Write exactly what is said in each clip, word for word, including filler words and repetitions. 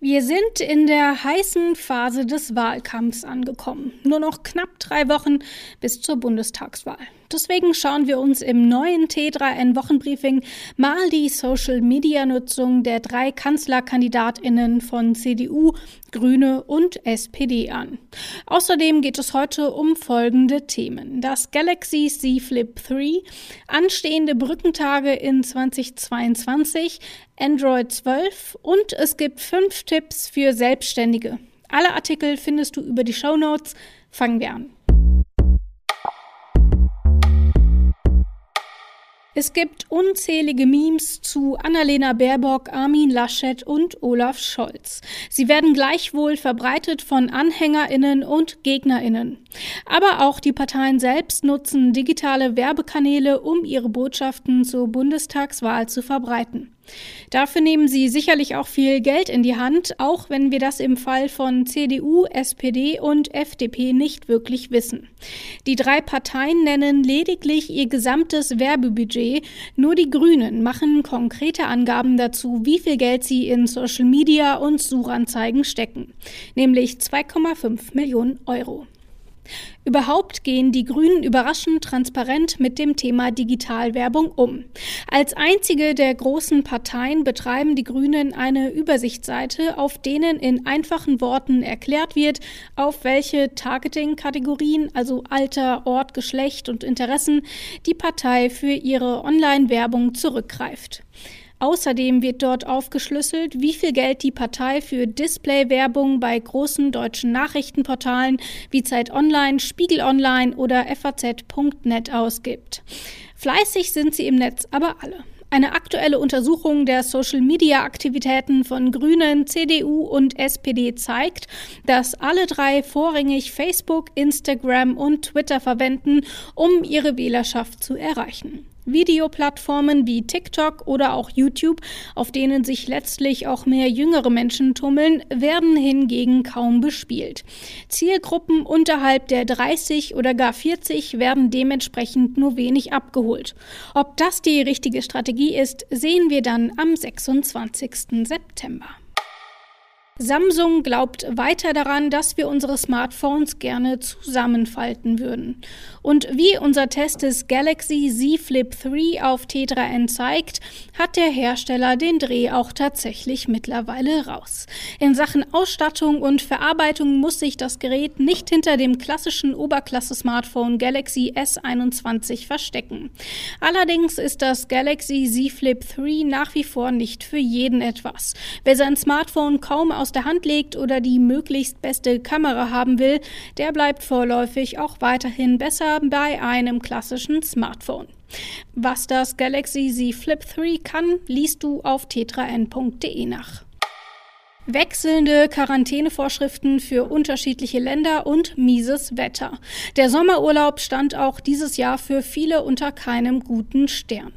Wir sind in der heißen Phase des Wahlkampfs angekommen. Nur noch knapp drei Wochen bis zur Bundestagswahl. Deswegen schauen wir uns im neuen T drei N Wochenbriefing mal die Social-Media-Nutzung der drei KanzlerkandidatInnen von C D U, Grüne und S P D an. Außerdem geht es heute um folgende Themen. Das Galaxy Z Flip drei, anstehende Brückentage in zweitausendzweiundzwanzig, Android zwölf und es gibt fünf Tipps für Selbstständige. Alle Artikel findest du über die Shownotes. Fangen wir an. Es gibt unzählige Memes zu Annalena Baerbock, Armin Laschet und Olaf Scholz. Sie werden gleichwohl verbreitet von AnhängerInnen und GegnerInnen. Aber auch die Parteien selbst nutzen digitale Werbekanäle, um ihre Botschaften zur Bundestagswahl zu verbreiten. Dafür nehmen sie sicherlich auch viel Geld in die Hand, auch wenn wir das im Fall von C D U, S P D und F D P nicht wirklich wissen. Die drei Parteien nennen lediglich ihr gesamtes Werbebudget, nur die Grünen machen konkrete Angaben dazu, wie viel Geld sie in Social Media und Suchanzeigen stecken, nämlich zwei Komma fünf Millionen Euro. Überhaupt gehen die Grünen überraschend transparent mit dem Thema Digitalwerbung um. Als einzige der großen Parteien betreiben die Grünen eine Übersichtsseite, auf denen in einfachen Worten erklärt wird, auf welche Targeting-Kategorien, also Alter, Ort, Geschlecht und Interessen, die Partei für ihre Online-Werbung zurückgreift. Außerdem wird dort aufgeschlüsselt, wie viel Geld die Partei für Display-Werbung bei großen deutschen Nachrichtenportalen wie Zeit Online, Spiegel Online oder F A Z Punkt net ausgibt. Fleißig sind sie im Netz aber alle. Eine aktuelle Untersuchung der Social-Media-Aktivitäten von Grünen, C D U und S P D zeigt, dass alle drei vorrangig Facebook, Instagram und Twitter verwenden, um ihre Wählerschaft zu erreichen. Videoplattformen wie TikTok oder auch YouTube, auf denen sich letztlich auch mehr jüngere Menschen tummeln, werden hingegen kaum bespielt. Zielgruppen unterhalb der dreißig oder gar vierzig werden dementsprechend nur wenig abgeholt. Ob das die richtige Strategie ist, sehen wir dann am sechsundzwanzigsten September. Samsung glaubt weiter daran, dass wir unsere Smartphones gerne zusammenfalten würden. Und wie unser Test des Galaxy Z Flip drei auf T drei N zeigt, hat der Hersteller den Dreh auch tatsächlich mittlerweile raus. In Sachen Ausstattung und Verarbeitung muss sich das Gerät nicht hinter dem klassischen Oberklasse-Smartphone Galaxy S einundzwanzig verstecken. Allerdings ist das Galaxy Z Flip drei nach wie vor nicht für jeden etwas. Wer sein Smartphone kaum aus der Hand legt oder die möglichst beste Kamera haben will, der bleibt vorläufig auch weiterhin besser bei einem klassischen Smartphone. Was das Galaxy Z Flip drei kann, liest du auf t drei n punkt d e nach. Wechselnde Quarantänevorschriften für unterschiedliche Länder und mieses Wetter. Der Sommerurlaub stand auch dieses Jahr für viele unter keinem guten Stern.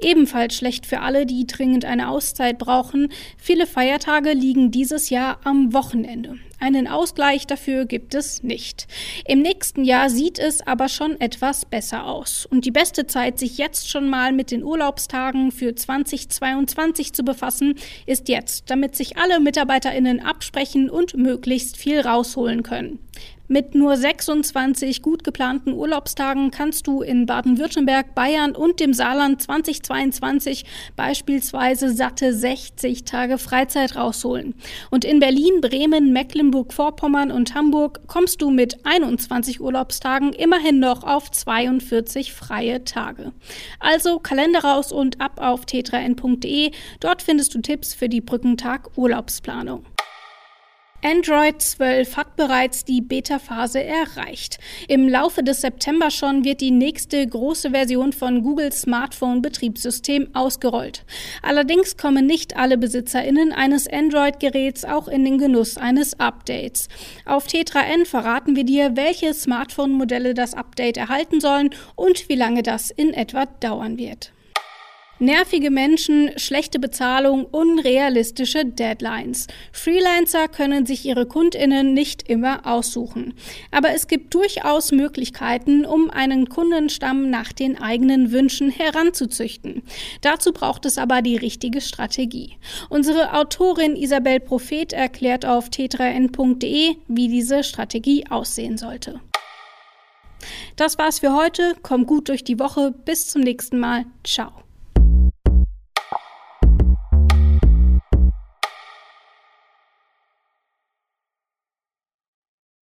Ebenfalls schlecht für alle, die dringend eine Auszeit brauchen. Viele Feiertage liegen dieses Jahr am Wochenende. Einen Ausgleich dafür gibt es nicht. Im nächsten Jahr sieht es aber schon etwas besser aus. Und die beste Zeit, sich jetzt schon mal mit den Urlaubstagen für zweitausendzweiundzwanzig zu befassen, ist jetzt, damit sich alle MitarbeiterInnen absprechen und möglichst viel rausholen können. Mit nur sechsundzwanzig gut geplanten Urlaubstagen kannst du in Baden-Württemberg, Bayern und dem Saarland zweitausendzweiundzwanzig beispielsweise satte sechzig Tage Freizeit rausholen. Und in Berlin, Bremen, Mecklenburg-Vorpommern und Hamburg kommst du mit einundzwanzig Urlaubstagen immerhin noch auf zweiundvierzig freie Tage. Also Kalender raus und ab auf t drei n punkt d e. Dort findest du Tipps für die Brückentag-Urlaubsplanung. Android zwölf hat bereits die Beta-Phase erreicht. Im Laufe des September schon wird die nächste große Version von Googles Smartphone-Betriebssystem ausgerollt. Allerdings kommen nicht alle BesitzerInnen eines Android-Geräts auch in den Genuss eines Updates. Auf T drei N verraten wir dir, welche Smartphone-Modelle das Update erhalten sollen und wie lange das in etwa dauern wird. Nervige Menschen, schlechte Bezahlung, unrealistische Deadlines. Freelancer können sich ihre KundInnen nicht immer aussuchen. Aber es gibt durchaus Möglichkeiten, um einen Kundenstamm nach den eigenen Wünschen heranzuzüchten. Dazu braucht es aber die richtige Strategie. Unsere Autorin Isabel Prophet erklärt auf t drei n punkt de, wie diese Strategie aussehen sollte. Das war's für heute. Komm gut durch die Woche. Bis zum nächsten Mal. Ciao.